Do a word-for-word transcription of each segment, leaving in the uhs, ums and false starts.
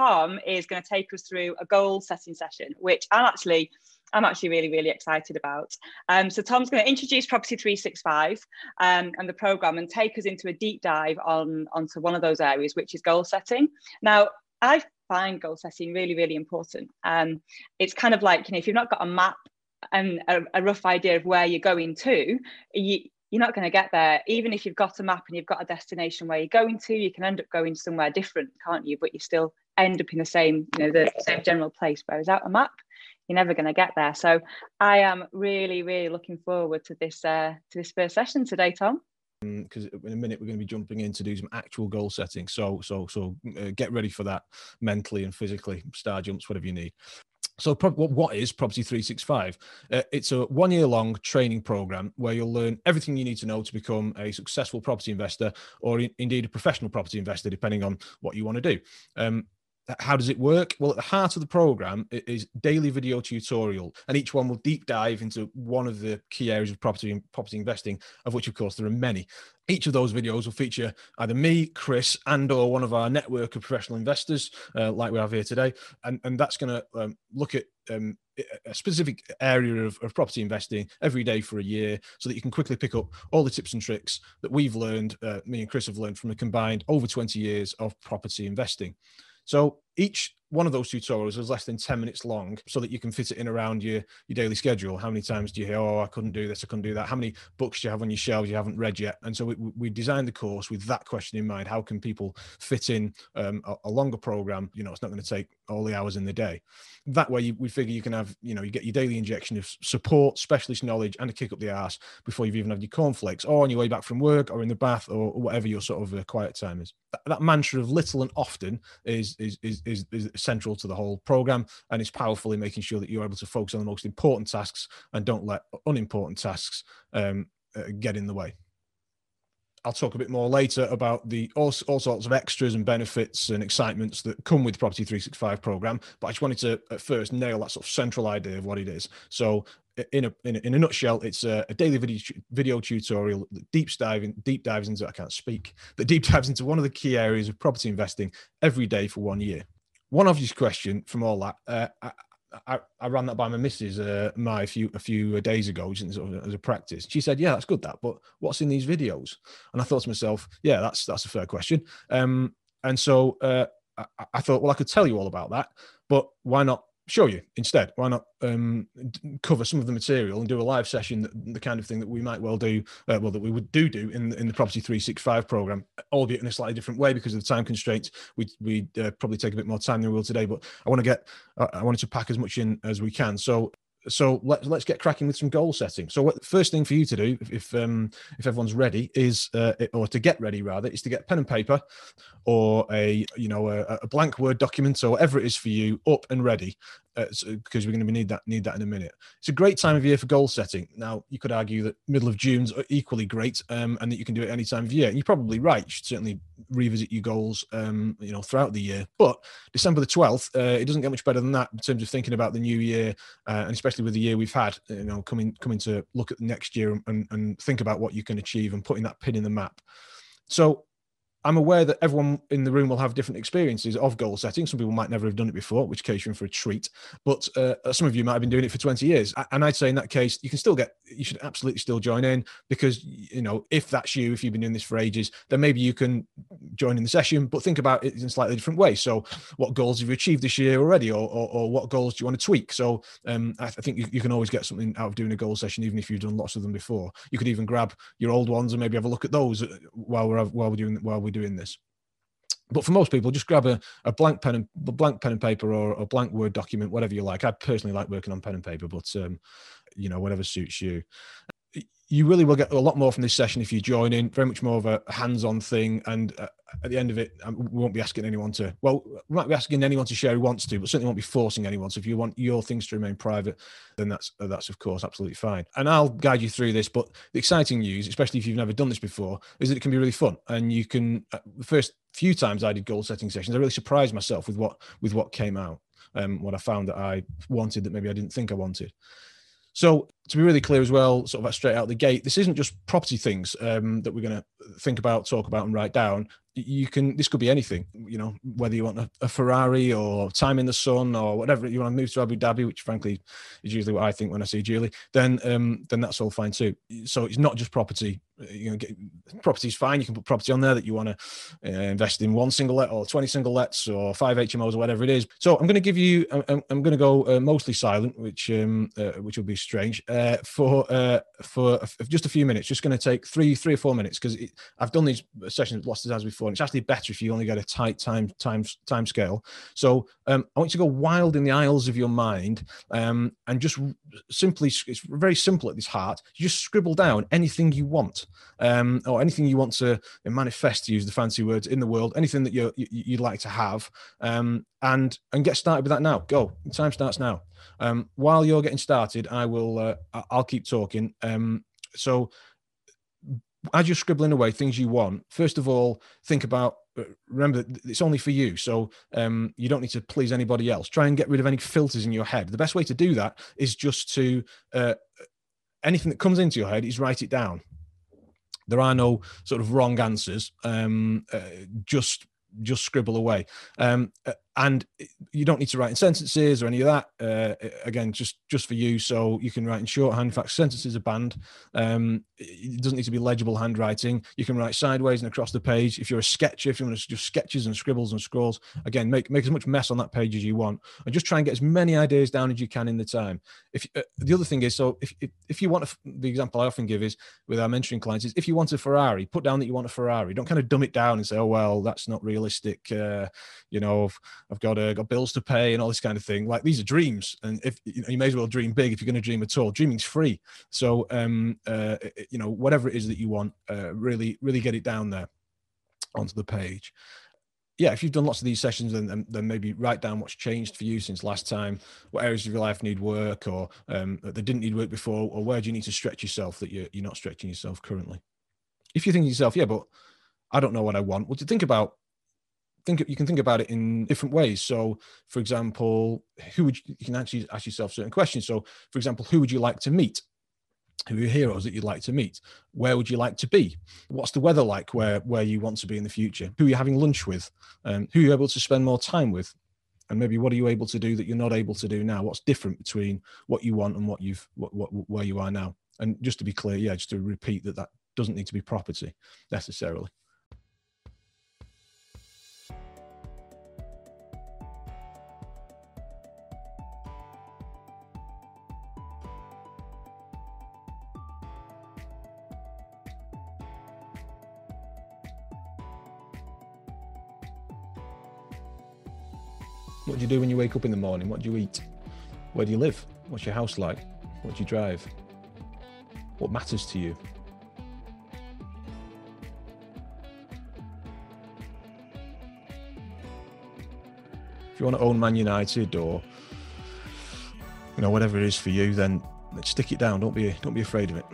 Tom is going to take us through a goal setting session, which I'm actually, I'm actually really, really excited about. Um, so Tom's going to introduce Property three sixty-five um, and the programme and take us into a deep dive on onto one of those areas, which is goal setting. Now, I find goal setting really, really important. Um, it's kind of like, you know, if you've not got a map and a, a rough idea of where you're going to, you, you're not going to get there. Even if you've got a map and you've got a destination where you're going to, you can end up going somewhere different, can't you? But you still end up in the same, you know, the same general place. Whereas out a map, you're never going to get there. So I am really, really looking forward to this uh, to this first session today, Tom. Because in a minute we're going to be jumping in to do some actual goal setting. So so so uh, get ready for that mentally and physically. Star jumps, whatever you need. So what is Property three sixty-five? Uh, it's a one-year-long training program where you'll learn everything you need to know to become a successful property investor or in, indeed a professional property investor, depending on what you want to do. Um, how does it work? Well, at the heart of the program is daily video tutorial, and each one will deep dive into one of the key areas of property and property investing, of which, of course, there are many. Each of those videos will feature either me, Chris, and or one of our network of professional investors, uh, like we have here today. And, and that's going to um, look at um, a specific area of, of property investing every day for a year, so that you can quickly pick up all the tips and tricks that we've learned, uh, me and Chris have learned from a combined over twenty years of property investing. So each one of those tutorials is less than ten minutes long, so that you can fit it in around your, your daily schedule. How many times do you hear, oh, I couldn't do this, I couldn't do that? How many books do you have on your shelves you haven't read yet? And so we, we designed the course with that question in mind. How can people fit in um, a, a longer program? You know, it's not going to take all the hours in the day. That way you, we figure you can have, you know, you get your daily injection of support, specialist knowledge, and a kick up the arse before you've even had your cornflakes, or on your way back from work, or in the bath, or whatever your sort of uh, quiet time is. That, that mantra of little and often is, is, is, is, is central to the whole program, and it's powerful in making sure that you're able to focus on the most important tasks and don't let unimportant tasks um, uh, get in the way. I'll talk a bit more later about the all, all sorts of extras and benefits and excitements that come with the Property three sixty-five program, but I just wanted to at first nail that sort of central idea of what it is. So in a, in a, in a nutshell, it's a, a daily video, video tutorial that deep dives in, deep dives into, I can't speak, that deep dives into one of the key areas of property investing every day for one year. One obvious question from all that, uh, I, I, I ran that by my missus, uh, Mai, a few, a few days ago sort of, as a practice. She said, yeah, that's good, that, but what's in these videos? And I thought to myself, yeah, that's that's a fair question. Um, and so uh, I, I thought, well, I could tell you all about that, but why not show you instead? Why not um, cover some of the material and do a live session, the, the kind of thing that we might well do, uh, well, that we would do do in, in the Property three sixty-five program, albeit in a slightly different way because of the time constraints. We'd, we'd uh, probably take a bit more time than we will today, but I want to get, I, I wanted to pack as much in as we can. So so let, let's get cracking with some goal setting. So what, the first thing for you to do, if if, um, if everyone's ready, is, uh, or to get ready rather, is to get pen and paper or a, you know, a, a blank Word document or whatever it is for you up and ready. Uh, so, because we're going to be need that need that in a minute. It's a great time of year for goal setting. Now, you could argue that middle of June's equally great, um, and that you can do it any time of year. And you're probably right. You should certainly revisit your goals, um, you know, throughout the year. But December the twelfth, uh, it doesn't get much better than that in terms of thinking about the new year, uh, and especially with the year we've had. You know, coming coming to look at the next year and and think about what you can achieve and putting that pin in the map. So I'm aware that everyone in the room will have different experiences of goal setting. Some people might never have done it before, in which case you're in for a treat. But uh, some of you might have been doing it for twenty years. And I'd say in that case, you can still get, you should absolutely still join in because, you know, if that's you, if you've been doing this for ages, then maybe you can join in the session, but think about it in a slightly different way. So what goals have you achieved this year already? Or, or, or what goals do you want to tweak? So um, I, th I think you, you can always get something out of doing a goal session, even if you've done lots of them before. You could even grab your old ones and maybe have a look at those while we're, while we're doing while we're doing this. But for most people, just grab a, a blank pen and a blank pen and paper or a blank Word document, whatever you like. I personally like working on pen and paper, but um, you know, whatever suits you. You really will get a lot more from this session if you join in, very much more of a hands-on thing. And uh, at the end of it, um, we won't be asking anyone to, well, we might be asking anyone to share who wants to, but certainly won't be forcing anyone. So if you want your things to remain private, then that's, uh, that's of course, absolutely fine. And I'll guide you through this, but the exciting news, especially if you've never done this before, is that it can be really fun. And you can, uh, the first few times I did goal setting sessions, I really surprised myself with what, with what came out, um, what I found that I wanted that maybe I didn't think I wanted. So to be really clear as well, sort of straight out the gate, this isn't just property things um, that we're going to think about, talk about and write down. you can, this could be anything, you know, whether you want a, a Ferrari or time in the sun or whatever, you want to move to Abu Dhabi, which frankly is usually what I think when I see Julie, then, um, then that's all fine too. So it's not just property, you know, get, property's fine. You can put property on there that you want to uh, invest in one single let or twenty single lets or five H M Os or whatever it is. So I'm going to give you, I'm, I'm going to go uh, mostly silent, which, um, uh, which will be strange uh, for, uh, for just a few minutes, just going to take three, three or four minutes. Cause it, I've done these sessions lots of times before. And it's actually better if you only get a tight time time time scale. So um, I want you to go wild in the aisles of your mind um, and just simply, it's very simple at this heart, you just scribble down anything you want um, or anything you want to manifest, to use the fancy words, in the world, anything that you're, you, you'd like to have um, and and get started with that now. Go, time starts now. Um, while you're getting started, I will, uh, I'll keep talking. Um, so as you're scribbling away things you want, first of all, think about, remember, it's only for you. So um, you don't need to please anybody else. Try and get rid of any filters in your head. The best way to do that is just to, uh, anything that comes into your head is write it down. There are no sort of wrong answers. Um, uh, just just scribble away. Um, and you don't need to write in sentences or any of that. Uh, again, just, just for you. So you can write in shorthand. In fact, sentences are banned. Um, it doesn't need to be legible handwriting. You can write sideways and across the page. If you're a sketcher, if you want to just sketches and scribbles and scrawls, again, make, make as much mess on that page as you want. And just try and get as many ideas down as you can in the time. If uh, the other thing is, so if, if, if you want, a, the example I often give is with our mentoring clients is if you want a Ferrari, put down that you want a Ferrari. Don't kind of dumb it down and say, oh, well, that's not real. Realistic, uh, you know, I've, I've got uh, got bills to pay and all this kind of thing. Like, these are dreams, and if you know, you may as well dream big if you're going to dream at all. Dreaming's free, so um, uh, you know, whatever it is that you want, uh, really, really get it down there onto the page. Yeah, if you've done lots of these sessions, then, then maybe write down what's changed for you since last time, what areas of your life need work, or um, that didn't need work before, or where do you need to stretch yourself that you're, you're not stretching yourself currently. If you think to yourself, yeah, but I don't know what I want. What do you think about? Think you can think about it in different ways. So, for example, who would you, you can actually ask yourself certain questions. So, for example, who would you like to meet? Who are your heroes that you'd like to meet? Where would you like to be? What's the weather like where where you want to be in the future? Who are you having lunch with? Um, who are you able to spend more time with? And maybe what are you able to do that you're not able to do now? What's different between what you want and what you've what, what where you are now? And just to be clear, yeah, just to repeat that that doesn't need to be property necessarily. What do you do when you wake up in the morning? What do you eat? Where do you live? What's your house like? What do you drive? What matters to you? If you want to own Man United or, you know, whatever it is for you, then stick it down. Don't be, don't be afraid of it.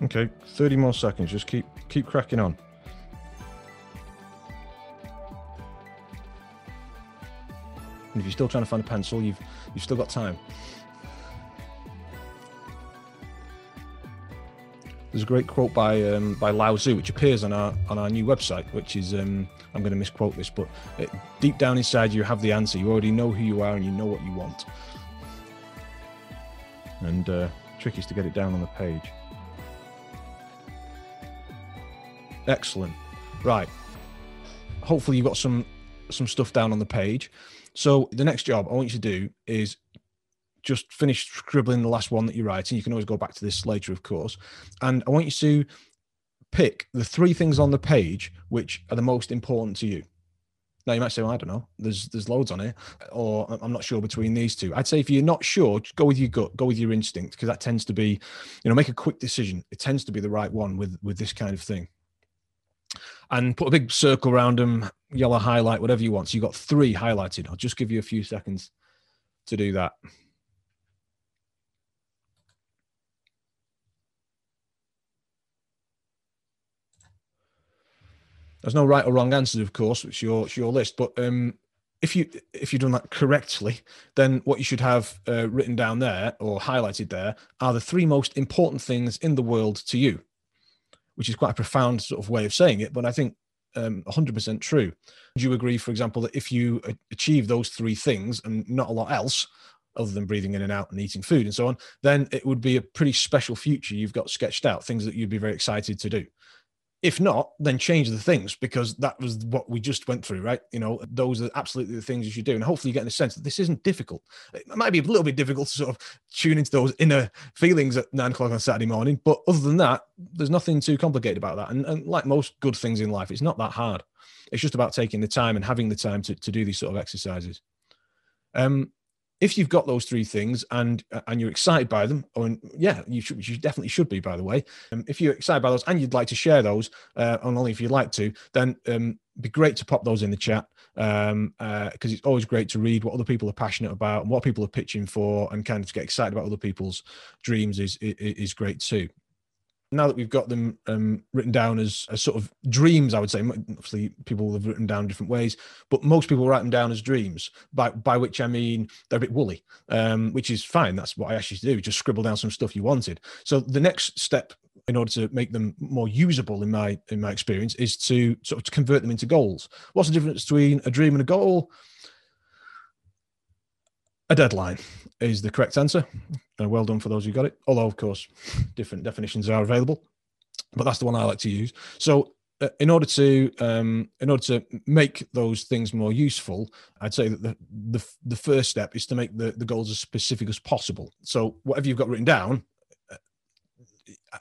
Okay, thirty more seconds. Just keep keep cracking on. And if you're still trying to find a pencil, you've you've still got time. There's a great quote by um, by Lao Tzu, which appears on our on our new website, which is um, I'm going to misquote this, but uh, deep down inside you have the answer. You already know who you are and you know what you want. And uh, the trick is to get it down on the page. Excellent. Right. Hopefully you've got some, some stuff down on the page. So the next job I want you to do is just finish scribbling the last one that you're writing. You can always go back to this later, of course. And I want you to pick the three things on the page which are the most important to you. Now, you might say, well, I don't know, there's there's loads on it, or I'm not sure between these two. I'd say if you're not sure, just go with your gut, go with your instinct, because that tends to be, you know, make a quick decision. It tends to be the right one with, with this kind of thing. And put a big circle around them, yellow highlight, whatever you want. So you've got three highlighted. I'll just give you a few seconds to do that. There's no right or wrong answers, of course. It's your it's your list, but um, if you if you've done that correctly, then what you should have uh, written down there or highlighted there are the three most important things in the world to you, which is quite a profound sort of way of saying it, but I think um, one hundred percent true. Do you agree, for example, that if you achieve those three things and not a lot else, other than breathing in and out and eating food and so on, then it would be a pretty special future you've got sketched out, things that you'd be very excited to do. If not, then change the things, because that was what we just went through, right? You know, those are absolutely the things you should do. And hopefully you're getting a sense that this isn't difficult. It might be a little bit difficult to sort of tune into those inner feelings at nine o'clock on Saturday morning. But other than that, there's nothing too complicated about that. And, and like most good things in life, it's not that hard. It's just about taking the time and having the time to, to do these sort of exercises. Um, if you've got those three things and and you're excited by them, or yeah, you should, you definitely should be, by the way. Um, if you're excited by those and you'd like to share those, uh, and only if you'd like to, then um, it'd be great to pop those in the chat, um, uh, because it's always great to read what other people are passionate about and what people are pitching for, and kind of to get excited about other people's dreams is is, is great too. Now that we've got them um, written down as, as sort of dreams, I would say, obviously people will have written down different ways, but most people write them down as dreams, by, by which I mean they're a bit woolly, um, which is fine. That's what I asked you to do, just scribble down some stuff you wanted. So the next step, in order to make them more usable in my in my experience, is to sort of to convert them into goals. What's the difference between a dream and a goal? A deadline is the correct answer. Uh, well done for those who got it. Although, of course, different definitions are available, but that's the one I like to use. So uh, in order to um, in order to make those things more useful, I'd say that the, the, the first step is to make the, the goals as specific as possible. So whatever you've got written down, uh,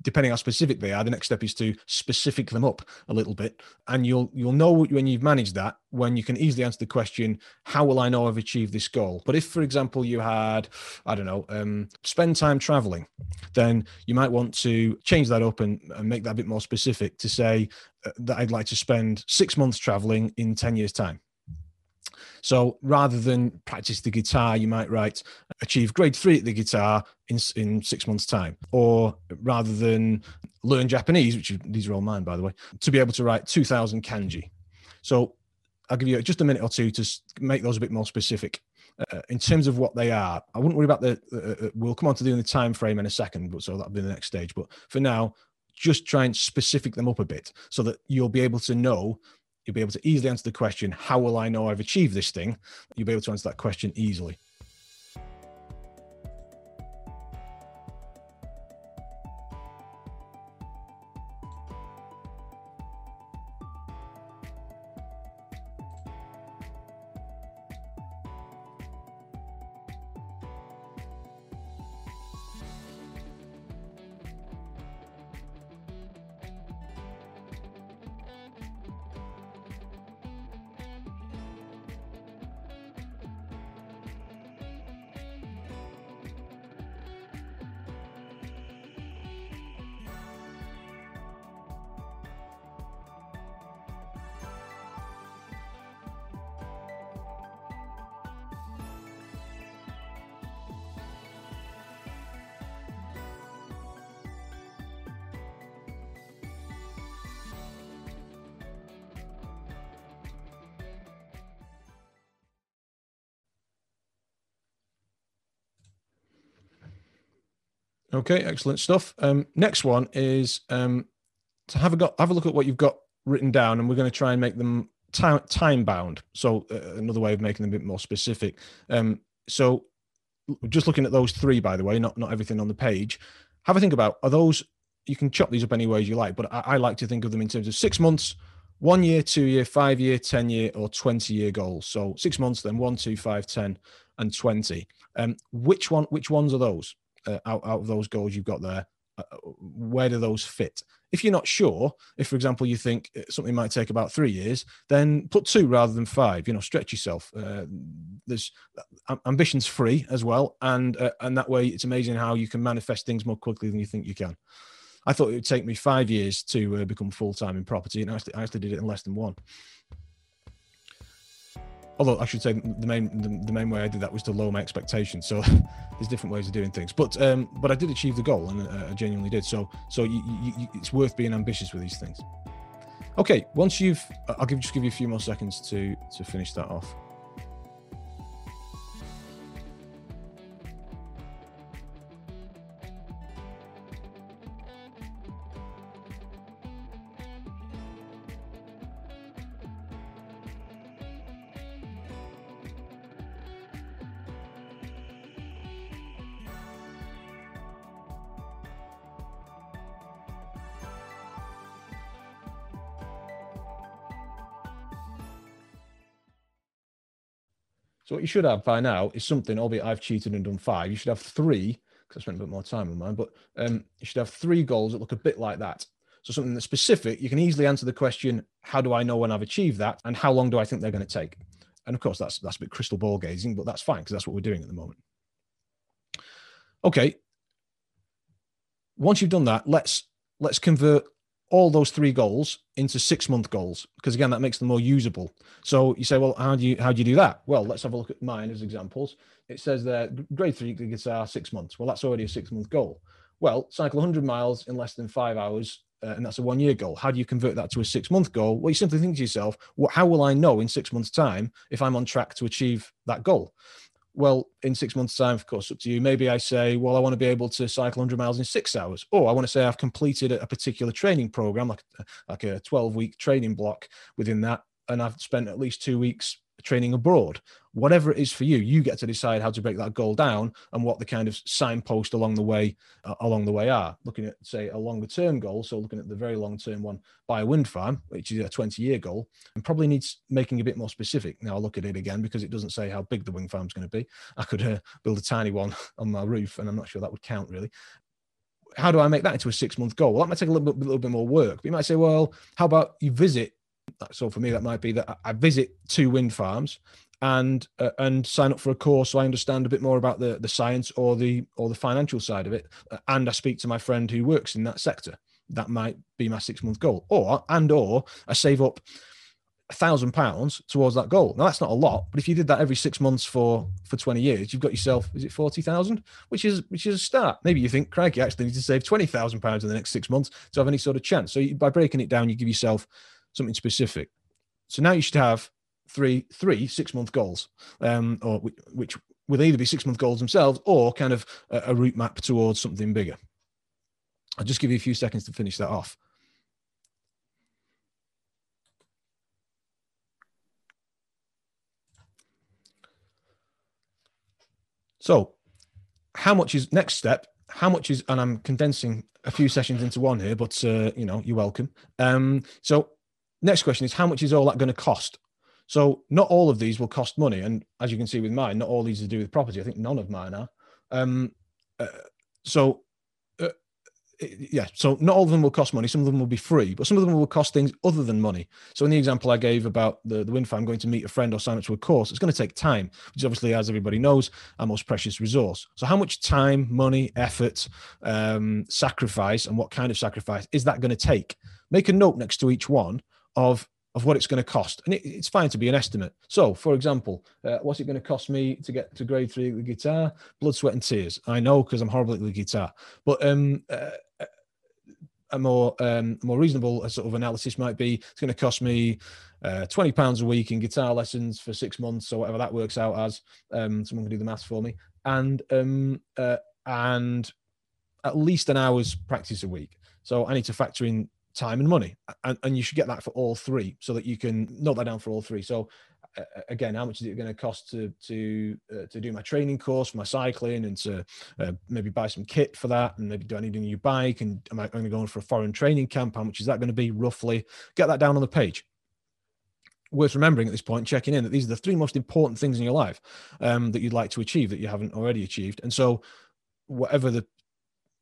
depending how specific they are, the next step is to specific them up a little bit. And you'll you'll know when you've managed that, when you can easily answer the question, how will I know I've achieved this goal? But if, for example, you had, I don't know, um, spend time traveling, then you might want to change that up and, and make that a bit more specific to say uh, that I'd like to spend six months traveling in ten years' time. So rather than practice the guitar, you might write, achieve grade three at the guitar in, in six months' time. Or rather than learn Japanese, which is, these are all mine, by the way, to be able to write two thousand kanji. So I'll give you just a minute or two to make those a bit more specific. Uh, in terms of what they are, I wouldn't worry about the, uh, we'll come on to doing the time frame in a second, but so that'll be the next stage. But for now, just try and specific them up a bit so that you'll be able to know you'll be able to easily answer the question, how will I know I've achieved this thing? You'll be able to answer that question easily. Okay, excellent stuff. Um, next one is um, to have a go, have a look at what you've got written down, and we're going to try and make them time, time bound. So uh, another way of making them a bit more specific. Um, so just looking at those three, by the way, not not everything on the page. Have a think about, are those, you can chop these up any way you like, but I, I like to think of them in terms of six months, one year, two year, five year, ten year, or twenty year goals. So six months, then one, two, five, ten, and twenty. Um, which one? Which ones are those? Uh, out, out of those goals you've got there, uh, where do those fit? If you're not sure, if, for example, you think something might take about three years, then put two rather than five, you know, stretch yourself. Uh, there's uh, ambition's free as well. And, uh, and that way it's amazing how you can manifest things more quickly than you think you can. I thought it would take me five years to uh, become full-time in property, and I actually, I actually did it in less than one. Although I should say the main the, the main way I did that was to lower my expectations. So there's different ways of doing things, but um, but I did achieve the goal, and uh, I genuinely did. So so you, you, you, it's worth being ambitious with these things. Okay, once you've, I'll give, just give you a few more seconds to, to finish that off. So what you should have by now is something, albeit I've cheated and done five, you should have three, because I spent a bit more time on mine, but um, you should have three goals that look a bit like that. So something that's specific, you can easily answer the question, how do I know when I've achieved that? And how long do I think they're going to take? And of course, that's, that's a bit crystal ball gazing, but that's fine, because that's what we're doing at the moment. Okay. Once you've done that, let's, let's convert all those three goals into six month goals, because again, that makes them more usable. So you say, well, how do you, how do you do that? Well, let's have a look at mine as examples. It says there, grade three guitar, six months. Well, that's already a six month goal. Well, cycle one hundred miles in less than five hours, uh, and that's a one year goal. How do you convert that to a six month goal? Well, you simply think to yourself, well, how will I know in six months' time if I'm on track to achieve that goal? Well, in six months' time, of course, up to you. Maybe I say, well, I want to be able to cycle one hundred miles in six hours. Or I want to say I've completed a particular training program, like, like a twelve-week training block within that, and I've spent at least two weeks training abroad. Whatever it is for you, you get to decide how to break that goal down and what the kind of signpost along the way uh, along the way are. Looking at, say, a longer-term goal, so looking at the very long-term one, buy a wind farm, which is a twenty-year goal, and probably needs making a bit more specific. Now, I'll look at it again because it doesn't say how big the wind farm's going to be. I could uh, build a tiny one on my roof, and I'm not sure that would count, really. How do I make that into a six-month goal? Well, that might take a little bit, little bit more work. But you might say, well, how about you visit? So for me, that might be that I visit two wind farms and uh, and sign up for a course so I understand a bit more about the, the science or the or the financial side of it. And I speak to my friend who works in that sector. That might be my six-month goal. Or, and or, I save up a thousand pounds towards that goal. Now, that's not a lot, but if you did that every six months for, for twenty years, you've got yourself, is it forty thousand? Which is, which is a start. Maybe you think, crikey, I actually need to save twenty thousand pounds in the next six months to have any sort of chance. So you, by breaking it down, you give yourself something specific. So now you should have three, three six-month goals, um, or which, which will either be six-month goals themselves or kind of a, a route map towards something bigger. I'll just give you a few seconds to finish that off. So how much is next step? How much is, and I'm condensing a few sessions into one here, but uh, you know, you're welcome. Um, so next question is, how much is all that going to cost? So not all of these will cost money. And as you can see with mine, not all these are to do with property. I think none of mine are. Um, uh, so, uh, yeah, so not all of them will cost money. Some of them will be free, but some of them will cost things other than money. So in the example I gave about the, the wind farm, going to meet a friend or sign up to a course, it's going to take time, which obviously, as everybody knows, our most precious resource. So how much time, money, effort, um, sacrifice, and what kind of sacrifice is that going to take? Make a note next to each one of of what it's going to cost. And it, it's fine to be an estimate. So for example, uh, what's it going to cost me to get to grade three with guitar? Blood, sweat, and tears. I know, because I'm horrible at the guitar. But um, uh, a more um, more reasonable sort of analysis might be, it's going to cost me uh, twenty pounds a week in guitar lessons for six months, or whatever that works out as. Um, someone can do the maths for me. And um, uh, and at least an hour's practice a week. So I need to factor in time and money, and, and you should get that for all three, so that you can note that down for all three. So uh, again, how much is it going to cost to to uh, to do my training course for my cycling, and to uh, maybe buy some kit for that, and maybe do I need a new bike, and am I going to go for a foreign training camp? How much is that going to be roughly? Get that down on the page. Worth remembering at this point, checking in, that these are the three most important things in your life um, that you'd like to achieve that you haven't already achieved. And so whatever the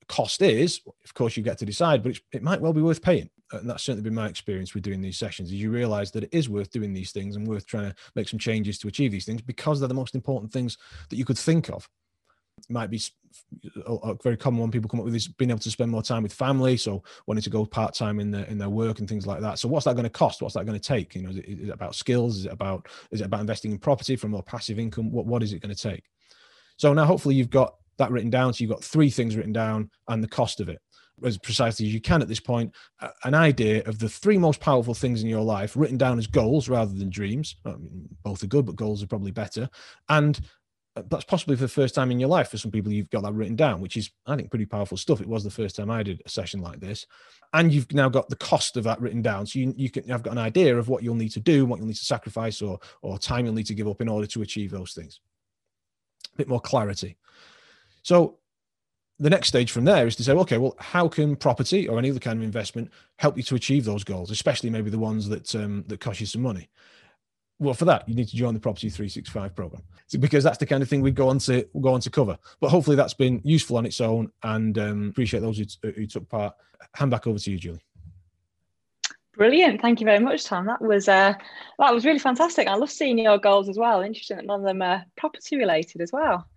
cost is, of course, you get to decide, but it's, it might well be worth paying. And that's certainly been my experience with doing these sessions, is you realize that it is worth doing these things and worth trying to make some changes to achieve these things, because they're the most important things that you could think of. It might be a, a very common one people come up with is being able to spend more time with family, so wanting to go part-time in their in their work and things like that. So what's that going to cost? What's that going to take? You know, is it, is it about skills? Is it about is it about investing in property for more passive income? What what is it going to take? So now hopefully you've got that written down. So you've got three things written down and the cost of it. as precisely as you can at this point, uh, an idea of the three most powerful things in your life written down as goals rather than dreams. I mean, both are good, but goals are probably better. And that's possibly for the first time in your life for some people you've got that written down, which is, I think, pretty powerful stuff. It was the first time I did a session like this. And you've now got the cost of that written down. So you, you can have got an idea of what you'll need to do, what you'll need to sacrifice or, or time you'll need to give up in order to achieve those things. A bit more clarity. So the next stage from there is to say, okay, well, how can property or any other kind of investment help you to achieve those goals, especially maybe the ones that um, that cost you some money? Well, for that, you need to join the Property three sixty-five program, so, because that's the kind of thing we go on to we'll go on to cover. But hopefully that's been useful on its own, and um, appreciate those who, t- who took part. Hand back over to you, Julie. Brilliant. Thank you very much, Tom. That was uh, that was really fantastic. I love seeing your goals as well. Interesting that none of them are property related as well.